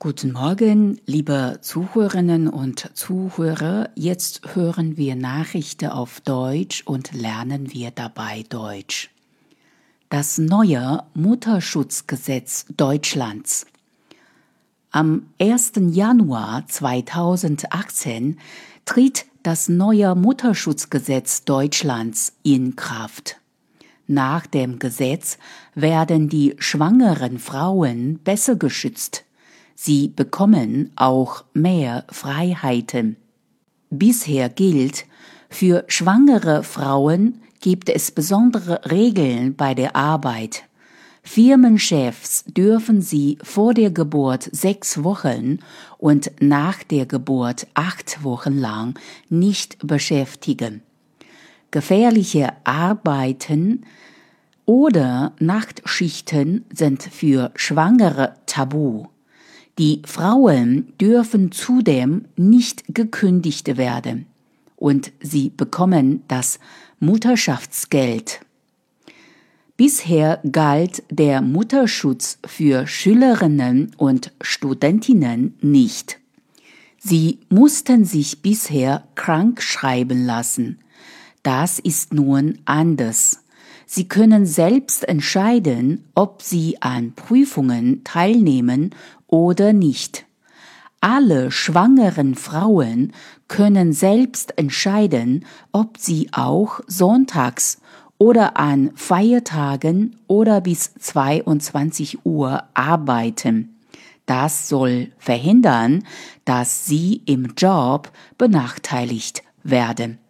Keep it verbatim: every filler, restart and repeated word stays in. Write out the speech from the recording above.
Guten Morgen, liebe Zuhörerinnen und Zuhörer. Jetzt hören wir Nachrichten auf Deutsch und lernen wir dabei Deutsch. Das neue Mutterschutzgesetz Deutschlands. Am ersten Januar zweitausendachtzehn tritt das neue Mutterschutzgesetz Deutschlands in Kraft. Nach dem Gesetz werden die schwangeren Frauen besser geschützt. Sie bekommen auch mehr Freiheiten. Bisher gilt, für schwangere Frauen gibt es besondere Regeln bei der Arbeit. Firmenchefs dürfen sie vor der Geburt sechs Wochen und nach der Geburt acht Wochen lang nicht beschäftigen. Gefährliche Arbeiten oder Nachtschichten sind für Schwangere tabu. Die Frauen dürfen zudem nicht gekündigt werden und sie bekommen das Mutterschaftsgeld. Bisher galt der Mutterschutz für Schülerinnen und Studentinnen nicht. Sie mussten sich bisher krank schreiben lassen. Das ist nun anders. Sie können selbst entscheiden, ob sie an Prüfungen teilnehmen oder nicht. Alle schwangeren Frauen können selbst entscheiden, ob sie auch sonntags oder an Feiertagen oder bis zweiundzwanzig Uhr arbeiten. Das soll verhindern, dass sie im Job benachteiligt werden.